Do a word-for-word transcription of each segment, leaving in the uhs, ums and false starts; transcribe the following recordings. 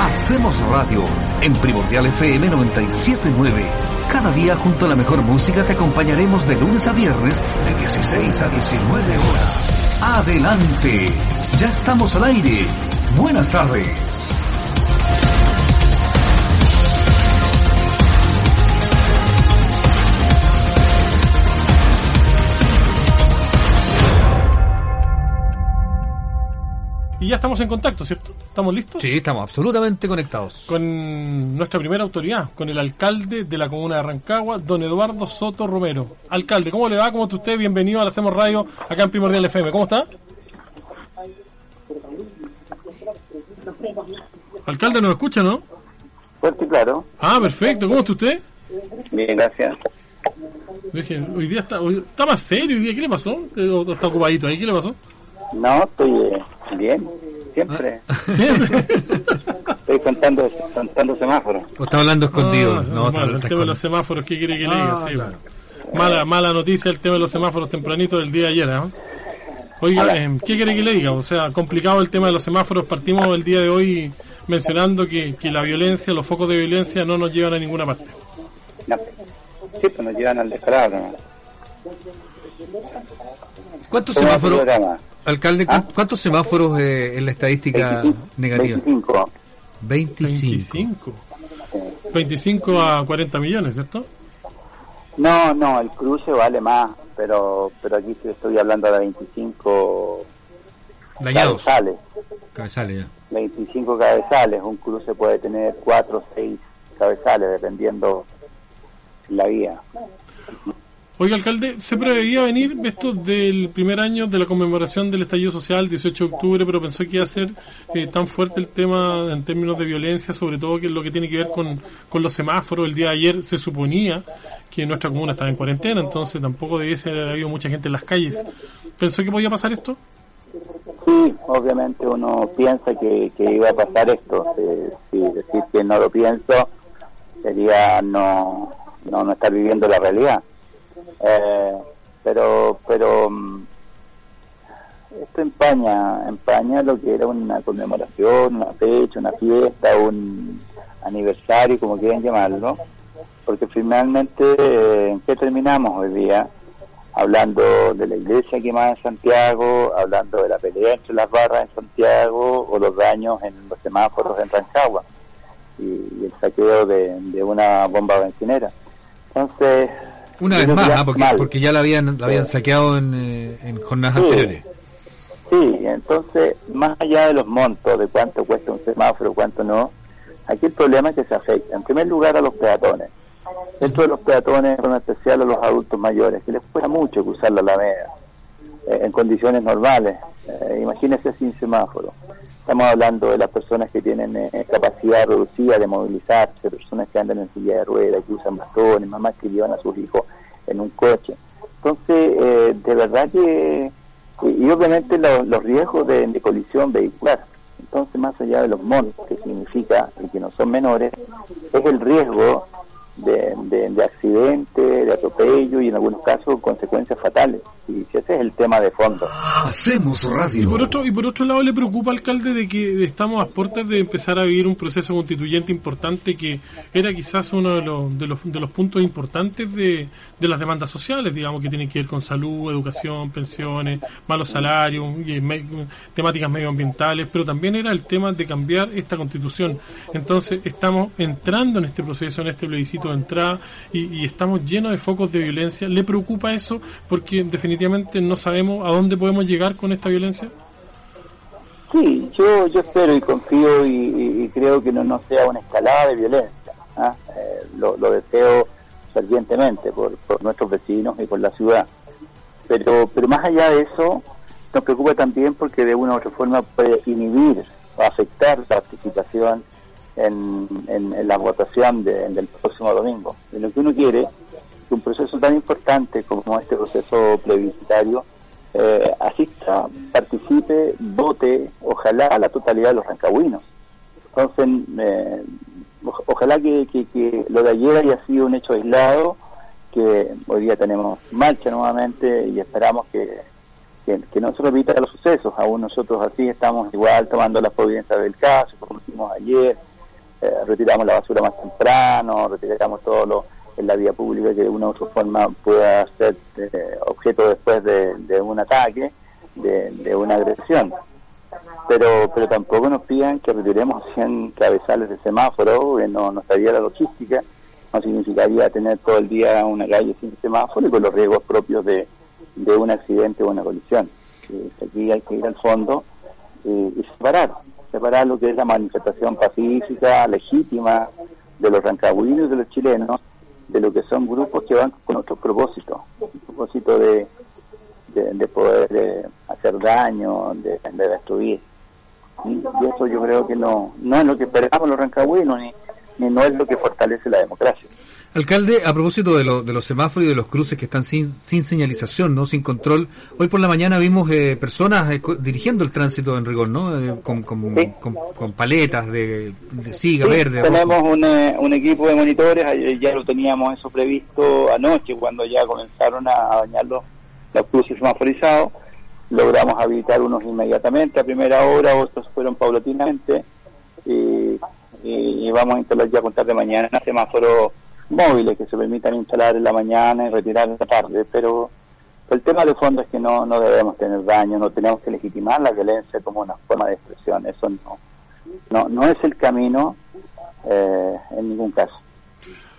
Hacemos Radio en Primordial F M noventa y siete punto nueve. Cada día junto a la mejor música te acompañaremos de lunes a viernes de dieciséis a diecinueve horas. Adelante, ya estamos al aire. Buenas tardes. Y ya estamos en contacto, ¿cierto? ¿Estamos listos? Sí, estamos absolutamente conectados. Con nuestra primera autoridad, con el alcalde de la comuna de Rancagua, don Eduardo Soto Romero. Alcalde, ¿cómo le va? ¿Cómo está usted? Bienvenido a la Hacemos Radio, acá en Primordial F M. ¿Cómo está? Alcalde, ¿nos escucha, no? Pues sí, claro. Ah, perfecto. ¿Cómo está usted? Bien, gracias. Deje, hoy día está, hoy, está más serio hoy día. ¿Qué le pasó? Está ocupadito ahí. ¿Qué le pasó? No, estoy... Eh... Bien, siempre. ¿Siempre? Estoy contando, contando semáforos. ¿O está hablando escondido? Ah, no, no, está mal, el tema de los semáforos, ¿qué quiere que le diga? Ah, sí, claro. Mala mala noticia el tema de los semáforos tempranito del día de ayer, ¿no? Oiga, eh, ¿qué quiere que le diga? O sea, complicado el tema de los semáforos. Partimos el día de hoy mencionando que, que la violencia, los focos de violencia no nos llevan a ninguna parte. No, sí, pues nos llevan al descalabro, ¿no? ¿Cuántos semáforos? Alcalde, ¿cu- ¿Ah? ¿cuántos semáforos eh, en la estadística veinticinco, negativa? veinticinco. veinticinco. veinticinco a cuarenta millones, ¿cierto? No, no, el cruce vale más, pero pero aquí estoy hablando de veinticinco dañados. Cabezales. Cabezales, ya. veinticinco cabezales, un cruce puede tener cuatro o seis cabezales, dependiendo la vía. Oiga, alcalde, se preveía venir esto del primer año de la conmemoración del estallido social, dieciocho de octubre, pero pensó que iba a ser eh, tan fuerte el tema en términos de violencia, sobre todo que lo que tiene que ver con, con los semáforos. El día de ayer se suponía que nuestra comuna estaba en cuarentena, entonces tampoco debía haber habido mucha gente en las calles. ¿Pensó que podía pasar esto? Sí, obviamente uno piensa que, que iba a pasar esto. Eh, sí, decir que no lo pienso sería no, no, no estar viviendo la realidad. Eh, pero pero esto empaña empaña lo que era una conmemoración, una fecha, una fiesta, un aniversario, como quieran llamarlo, porque finalmente ¿en qué terminamos hoy día? Hablando de la iglesia quemada en Santiago, hablando de la pelea entre las barras en Santiago o los daños en los semáforos en Rancagua y, y el saqueo de, de una bomba bencinera. Entonces una vez más, ¿ah? porque, porque ya la habían la habían saqueado en, eh, en jornadas sí, anteriores. Sí, entonces, más allá de los montos, de cuánto cuesta un semáforo, cuánto no, aquí el problema es que se afecta, en primer lugar, a los peatones. Dentro de los peatones, en especial a los adultos mayores, que les cuesta mucho cruzar la alameda, eh, en condiciones normales. Eh, imagínense sin semáforo. Estamos hablando de las personas que tienen eh, capacidad reducida de movilizarse, personas que andan en silla de ruedas, que usan bastones, mamás que llevan a sus hijos en un coche. Entonces, eh, de verdad que... Y obviamente lo, los riesgos de, de colisión vehicular. Entonces, más allá de los montos, que significa y que no son menores, es el riesgo de, de, de accidente, de atropello y en algunos casos consecuencias fatales. Y ese es el tema de fondo. Hacemos Radio. Y por otro, y por otro lado, ¿le preocupa, alcalde, de que estamos a puertas de empezar a vivir un proceso constituyente importante que era quizás uno de los de los, de los puntos importantes de, de las demandas sociales, digamos, que tienen que ver con salud, educación, pensiones, malos salarios, y me, temáticas medioambientales, pero también era el tema de cambiar esta constitución? Entonces, estamos entrando en este proceso, en este plebiscito de entrada, y, y estamos llenos de focos de violencia. ¿Le preocupa eso? Porque definitivamente no sabemos a dónde podemos llegar con esta violencia. Sí, yo yo espero y confío y, y, y creo que no, no sea una escalada de violencia, ¿ah? eh, lo, lo deseo fervientemente por, por nuestros vecinos y por la ciudad, pero pero más allá de eso nos preocupa también porque de una u otra forma puede inhibir va a afectar la participación en, en, en la votación de, del próximo domingo. Y lo que uno quiere es que un proceso tan importante como este proceso plebiscitario eh, asista, participe, vote, ojalá a la totalidad de los rancagüinos. Entonces, eh, ojalá que, que, que lo de ayer haya sido un hecho aislado, que hoy día tenemos marcha nuevamente y esperamos que, que, que no se repitan los sucesos. Aún nosotros así estamos igual tomando las providencias del caso, como hicimos ayer, eh, retiramos la basura más temprano, retiramos todo lo en la vía pública que de una u otra forma pueda ser eh, objeto después de, de un ataque, de, de una agresión. Pero pero tampoco nos pidan que retiremos cien cabezales de semáforo, eh, no, no estaría la logística, no significaría tener todo el día una calle sin semáforo y con los riesgos propios de, de un accidente o una colisión. Eh, aquí hay que ir al fondo eh, y separar, separar lo que es la manifestación pacífica, legítima de los rancagüinos y de los chilenos, de lo que son grupos que van con otros propósitos, el propósito de, de, de poder eh, hacer daño, de, de destruir. Y, y eso yo creo que no, no es lo que esperamos los rancagüinos, ni ni no es lo que fortalece la democracia. Alcalde, a propósito de, lo, de los semáforos y de los cruces que están sin, sin señalización, no, sin control, hoy por la mañana vimos eh, personas eh, co- dirigiendo el tránsito en rigor, ¿no? Eh, con, con, sí. con, con paletas de, de siga sí, verde. Tenemos un, eh, un equipo de monitores, ya lo teníamos eso previsto anoche, cuando ya comenzaron a, a dañar los, los cruces semaforizados. Logramos habilitar unos inmediatamente a primera hora, otros fueron paulatinamente, y y vamos a instalar ya a contar de mañana semáforos móviles que se permitan instalar en la mañana y retirar en la tarde, pero el tema de fondo es que no no debemos tener daño, no tenemos que legitimar la violencia como una forma de expresión, eso no no, no es el camino eh, en ningún caso.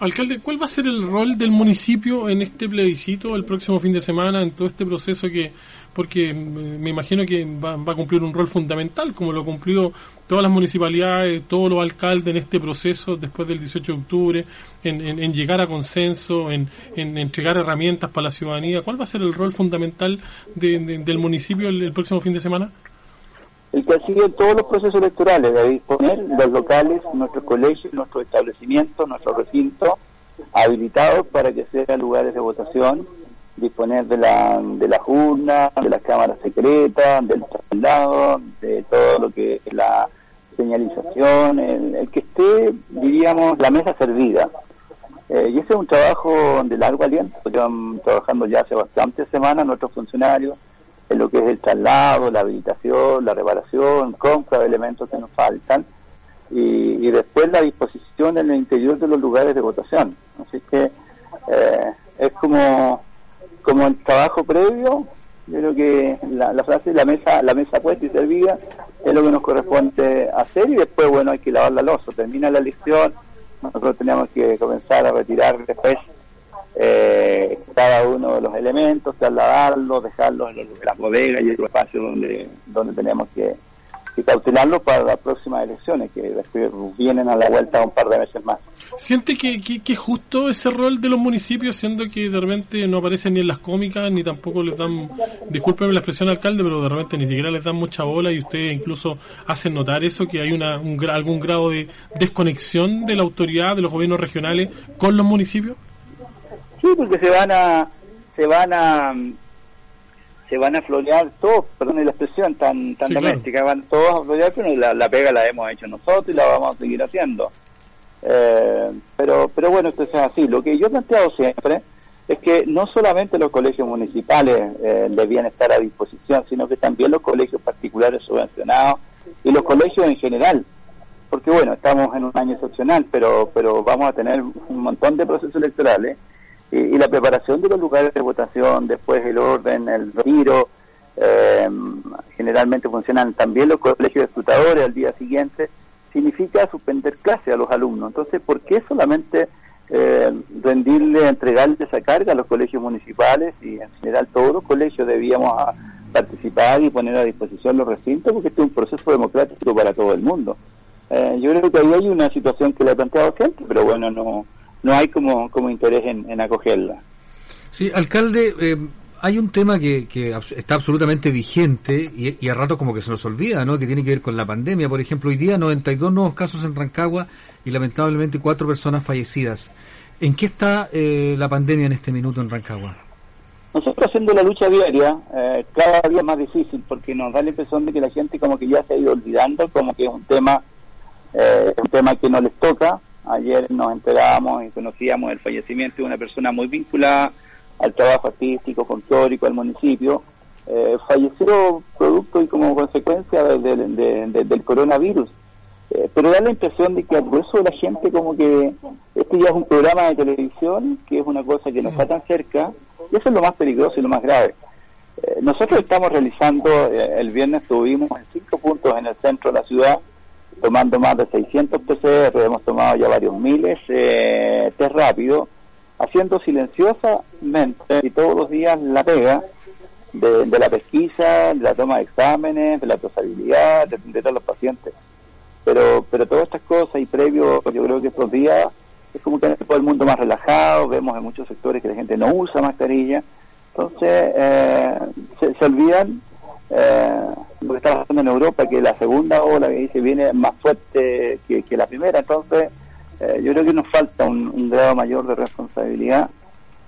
Alcalde, ¿cuál va a ser el rol del municipio en este plebiscito el próximo fin de semana, en todo este proceso que, porque me imagino que va, va a cumplir un rol fundamental, como lo ha cumplido todas las municipalidades, todos los alcaldes en este proceso después del dieciocho de octubre, en, en, en llegar a consenso, en, en entregar herramientas para la ciudadanía? ¿Cuál va a ser el rol fundamental de, de, del municipio el, el próximo fin de semana? El que ha sido todos los procesos electorales, de disponer los locales, nuestros colegios, nuestros establecimientos, nuestros recintos habilitados para que sean lugares de votación, disponer de la de las urnas, de las cámaras secretas, del traslado, de todo lo que es la señalización, el, el que esté, diríamos, la mesa servida. Eh, y ese es un trabajo de largo aliento, que van trabajando ya hace bastantes semanas nuestros funcionarios, en lo que es el traslado, la habilitación, la reparación, compra de elementos que nos faltan, y, y después la disposición en el interior de los lugares de votación. Así que eh, es como, como el trabajo previo. Yo creo que la, la frase, la mesa la mesa puesta y servida, es lo que nos corresponde hacer, y después, bueno, hay que lavar la loza. Termina la elección, nosotros tenemos que comenzar a retirar después Eh, cada uno de los elementos, trasladarlos, dejarlos en las bodegas y en los espacios donde donde tenemos que, que cautelarlos para las próximas elecciones, que después vienen a la vuelta un par de veces más. ¿Siente que, que, que justo ese rol de los municipios, siendo que de repente no aparecen ni en las cómicas, ni tampoco les dan, discúlpeme la expresión, alcalde, pero de repente ni siquiera les dan mucha bola, y ustedes incluso hacen notar eso, que hay una un, algún grado de desconexión de la autoridad, de los gobiernos regionales con los municipios? Sí, porque se van a se van a se van a florear todos, perdón la expresión tan tan sí, doméstica, claro. Van todos a florear, pero la, la pega la hemos hecho nosotros y la vamos a seguir haciendo. Eh, pero pero bueno, esto es así. Lo que yo he planteado siempre es que no solamente los colegios municipales eh, debían estar a disposición, sino que también los colegios particulares subvencionados y los colegios en general. Porque bueno, estamos en un año excepcional, pero pero vamos a tener un montón de procesos electorales. Y, y la preparación de los lugares de votación, después el orden, el retiro, eh, generalmente funcionan también los colegios de tutores al día siguiente, significa suspender clase a los alumnos. Entonces, ¿por qué solamente eh, rendirle, entregarle esa carga a los colegios municipales? Y en general todos los colegios debíamos a participar y poner a disposición los recintos, porque este es un proceso democrático para todo el mundo. Eh, yo creo que ahí hay una situación que la he planteado siempre, pero bueno, no... no hay como como interés en, en acogerla. Sí, alcalde, eh, hay un tema que, que está absolutamente vigente y, y a ratos como que se nos olvida, ¿no? Que tiene que ver con la pandemia. Por ejemplo, hoy día noventa y dos nuevos casos en Rancagua y lamentablemente cuatro personas fallecidas. ¿En qué está eh, la pandemia en este minuto en Rancagua? Nosotros haciendo la lucha diaria, eh, cada día más difícil, porque nos da la impresión de que la gente como que ya se ha ido olvidando, como que es un tema, eh, un tema que no les toca. Ayer nos enterábamos y conocíamos el fallecimiento de una persona muy vinculada al trabajo artístico, folclórico, al municipio. Eh, falleció producto y como consecuencia de, de, de, de, del coronavirus. Eh, pero da la impresión de que al grueso de la gente como que este ya es un programa de televisión, que es una cosa que nos está tan cerca, y eso es lo más peligroso y lo más grave. Eh, nosotros estamos realizando, eh, el viernes estuvimos en cinco puntos en el centro de la ciudad, tomando más de seiscientos P C R, hemos tomado ya varios miles, eh, test rápido, haciendo silenciosamente y todos los días la pega de, de la pesquisa, de la toma de exámenes, de la trazabilidad, de atender a los pacientes. Pero pero todas estas cosas y previo, yo creo que estos días es como que todo el mundo más relajado, vemos en muchos sectores que la gente no usa mascarilla, entonces eh, se, se olvidan eh, lo que está pasando en Europa, que la segunda ola que dice viene más fuerte que, que la primera, entonces eh, yo creo que nos falta un, un grado mayor de responsabilidad.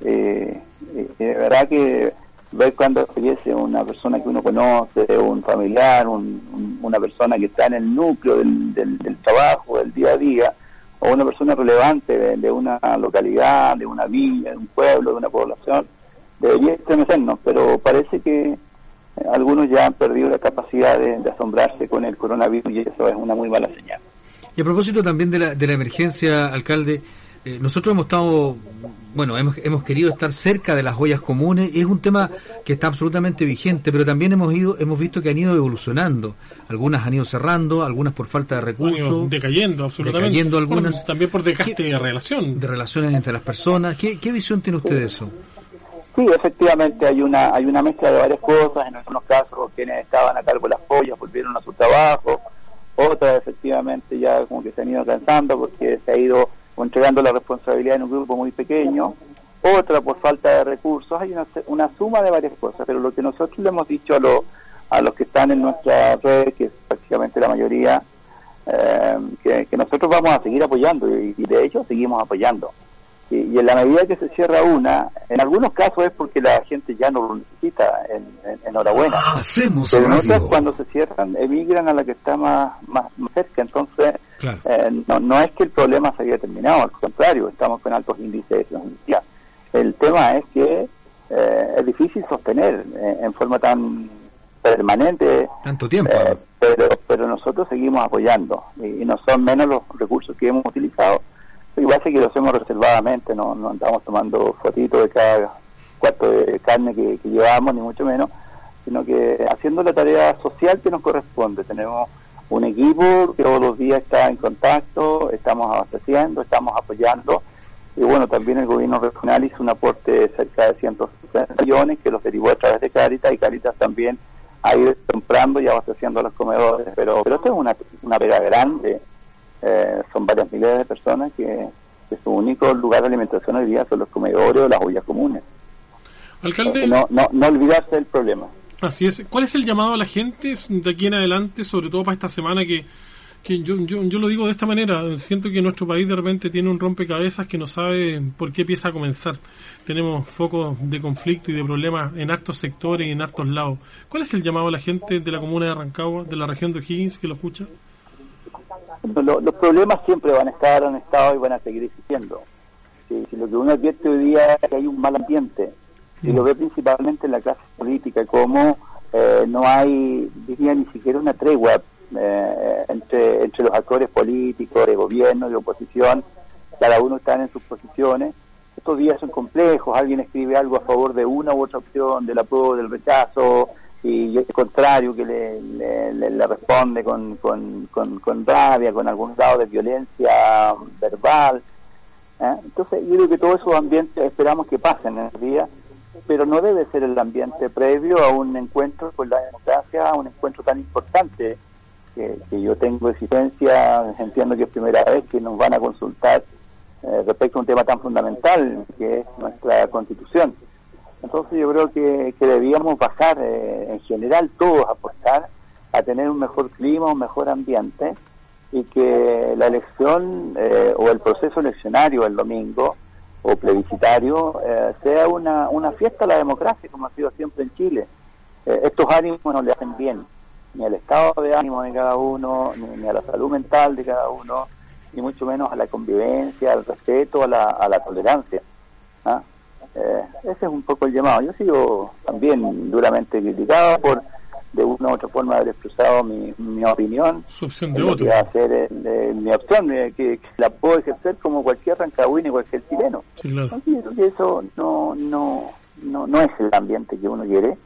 Eh, eh, de verdad que ver cuando fallece una persona que uno conoce, un familiar, un, un, una persona que está en el núcleo del, del, del trabajo, del día a día, o una persona relevante de, de una localidad, de una villa, de un pueblo, de una población, debería estremecernos, pero parece que algunos ya han perdido la capacidad de, de asombrarse con el coronavirus y eso es una muy mala señal. Y a propósito también de la, de la emergencia, alcalde, eh, nosotros hemos estado... Bueno, hemos, hemos querido estar cerca de las ollas comunes y es un tema que está absolutamente vigente, pero también hemos ido, hemos visto que han ido evolucionando. Algunas han ido cerrando, algunas por falta de recursos. Bueno, decayendo, absolutamente. Decayendo algunas. Por, también por desgaste de relación. De relaciones entre las personas. ¿Qué, qué visión tiene usted de eso? Sí, efectivamente hay una hay una mezcla de varias cosas. En algunos casos quienes estaban a cargo de las ollas volvieron a su trabajo. Otras efectivamente ya como que se han ido cansando porque se ha ido... entregando la responsabilidad en un grupo muy pequeño, otra por falta de recursos, hay una, una suma de varias cosas, pero lo que nosotros le hemos dicho a, lo, a los que están en nuestra red, que es prácticamente la mayoría, eh, que, que nosotros vamos a seguir apoyando y, y de hecho seguimos apoyando. Y, y en la medida que se cierra una, en algunos casos es porque la gente ya no lo necesita, en, en, enhorabuena. Ah, hacemos pero en otras cuando se cierran, emigran a la que está más, más, más cerca, entonces... Claro. Eh, no, no es que el problema se haya terminado, al contrario, estamos con altos índices de incidencia. El tema es que eh, es difícil sostener eh, en forma tan permanente tanto tiempo, eh, pero pero nosotros seguimos apoyando y, y no son menos los recursos que hemos utilizado. Igual que lo hacemos reservadamente, no, no andamos tomando fotitos de cada cuarto de carne que, que llevamos, ni mucho menos, sino que haciendo la tarea social que nos corresponde. Tenemos un equipo que todos los días está en contacto, estamos abasteciendo, estamos apoyando, y bueno, también el gobierno regional hizo un aporte de cerca de ciento sesenta millones que los derivó a través de Cáritas, y Cáritas también ha ido comprando y abasteciendo a los comedores, pero pero esto es una, una pega grande, eh, son varias miles de personas que, que su único lugar de alimentación hoy día son los comedores o las ollas comunes. Alcalde, no, no, no olvidarse del problema. Así es. ¿Cuál es el llamado a la gente de aquí en adelante, sobre todo para esta semana que, que yo, yo, yo lo digo de esta manera, siento que nuestro país de repente tiene un rompecabezas que no sabe por qué pieza a comenzar? Tenemos focos de conflicto y de problemas en hartos sectores y en hartos lados. ¿Cuál es el llamado a la gente de la comuna de Rancagua, de la región de O'Higgins, que lo escucha? Los, los problemas siempre van a estar, han estado y van a seguir existiendo. Si, si lo que uno advierte hoy día es que hay un mal ambiente, y lo ve principalmente en la clase política, como eh, no hay, diría, ni siquiera una tregua eh, entre entre los actores políticos, de gobierno, de oposición, cada uno está en sus posiciones. Estos días son complejos, alguien escribe algo a favor de una u otra opción, del apruebo, del rechazo, y el contrario que le, le, le, le responde con, con, con, con rabia, con algún grado de violencia verbal. ¿eh? Entonces, yo creo que todos esos ambientes esperamos que pasen en el día, pero no debe ser el ambiente previo a un encuentro con la democracia, a un encuentro tan importante que, que yo tengo exigencia, entiendo que es primera vez que nos van a consultar eh, respecto a un tema tan fundamental que es nuestra Constitución. Entonces yo creo que, que debíamos bajar, eh, en general todos apostar a tener un mejor clima, un mejor ambiente, y que la elección eh, o el proceso eleccionario el domingo o plebiscitario eh, sea una, una fiesta a la democracia, como ha sido siempre en Chile. Eh, estos ánimos no le hacen bien, ni al estado de ánimo de cada uno, ni, ni a la salud mental de cada uno, ni mucho menos a la convivencia, al respeto, a la, a la tolerancia. ¿Ah? Eh, ese es un poco el llamado. Yo sigo también duramente criticado por, de una u otra forma, haber expresado mi, mi opinión. Su opción de voto. Mi opción, eh, que, que la puedo ejercer como cualquier rancagüino y cualquier chileno. Sí, claro. Entonces, yo creo que eso no, no, no, no es el ambiente que uno quiere.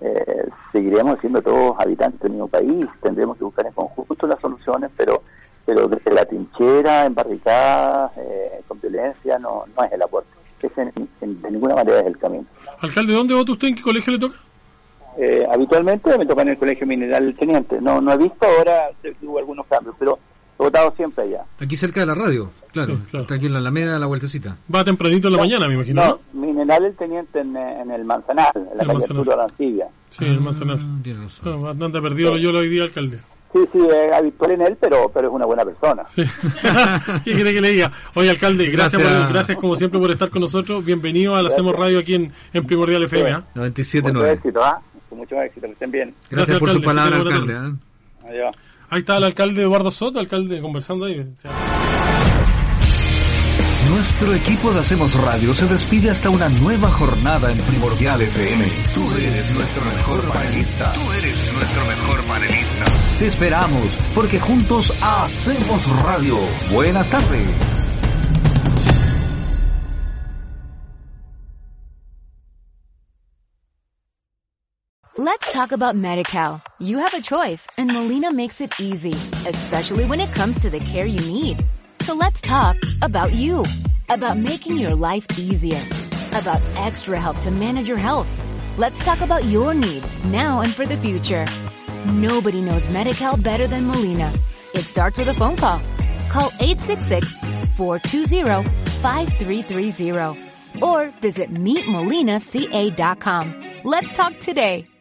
Eh, seguiremos siendo todos habitantes del mismo país, tendremos que buscar en conjunto las soluciones, pero pero desde la trinchera, en barricadas, eh, con violencia, no, no es el aporte. Ese en, en, de ninguna manera es el camino. Alcalde, ¿dónde vota usted? ¿En qué colegio le toca? Eh, habitualmente me toca en el colegio Mineral el Teniente. No no he visto, ahora hubo algunos cambios, pero he votado siempre allá. Aquí cerca de la radio, claro. Sí, claro. Está aquí en la Alameda, a la vueltecita. Va tempranito en la no, mañana, me imagino. No, ¿no? Mineral el Teniente en, en el Manzanar, en la el calle Arturo Arancibia. Sí, el Manzanar. Ah, no, bastante perdido sí. Yo lo hoy día, alcalde. Sí, sí, es habitual en él, pero pero es una buena persona. Sí. ¿Qué quiere que le diga? Oye, alcalde, gracias gracias, por, gracias como siempre por estar con nosotros. Bienvenido a la Hacemos Radio aquí en, en Primordial F M. ¿eh? noventa y siete punto nueve. Mucho éxito, ¿ah? ¿eh? Con mucho éxito, que estén bien. Gracias, gracias por su palabra, alcalde. alcalde ¿eh? Adiós. Ahí está el alcalde Eduardo Soto, alcalde, conversando ahí. Nuestro equipo de Hacemos Radio se despide hasta una nueva jornada en Primordial F M. Tú eres nuestro mejor panelista. Tú eres nuestro mejor panelista. Te esperamos, porque juntos hacemos radio. Buenas tardes. Let's talk about Medi-Cal. You have a choice, and Molina makes it easy, especially when it comes to the care you need. So let's talk about you, about making your life easier, about extra help to manage your health. Let's talk about your needs now and for the future. Nobody knows Medi-Cal better than Molina. It starts with a phone call. Call eight six six, four two zero, five three three zero or visit meet molina c a dot com. Let's talk today.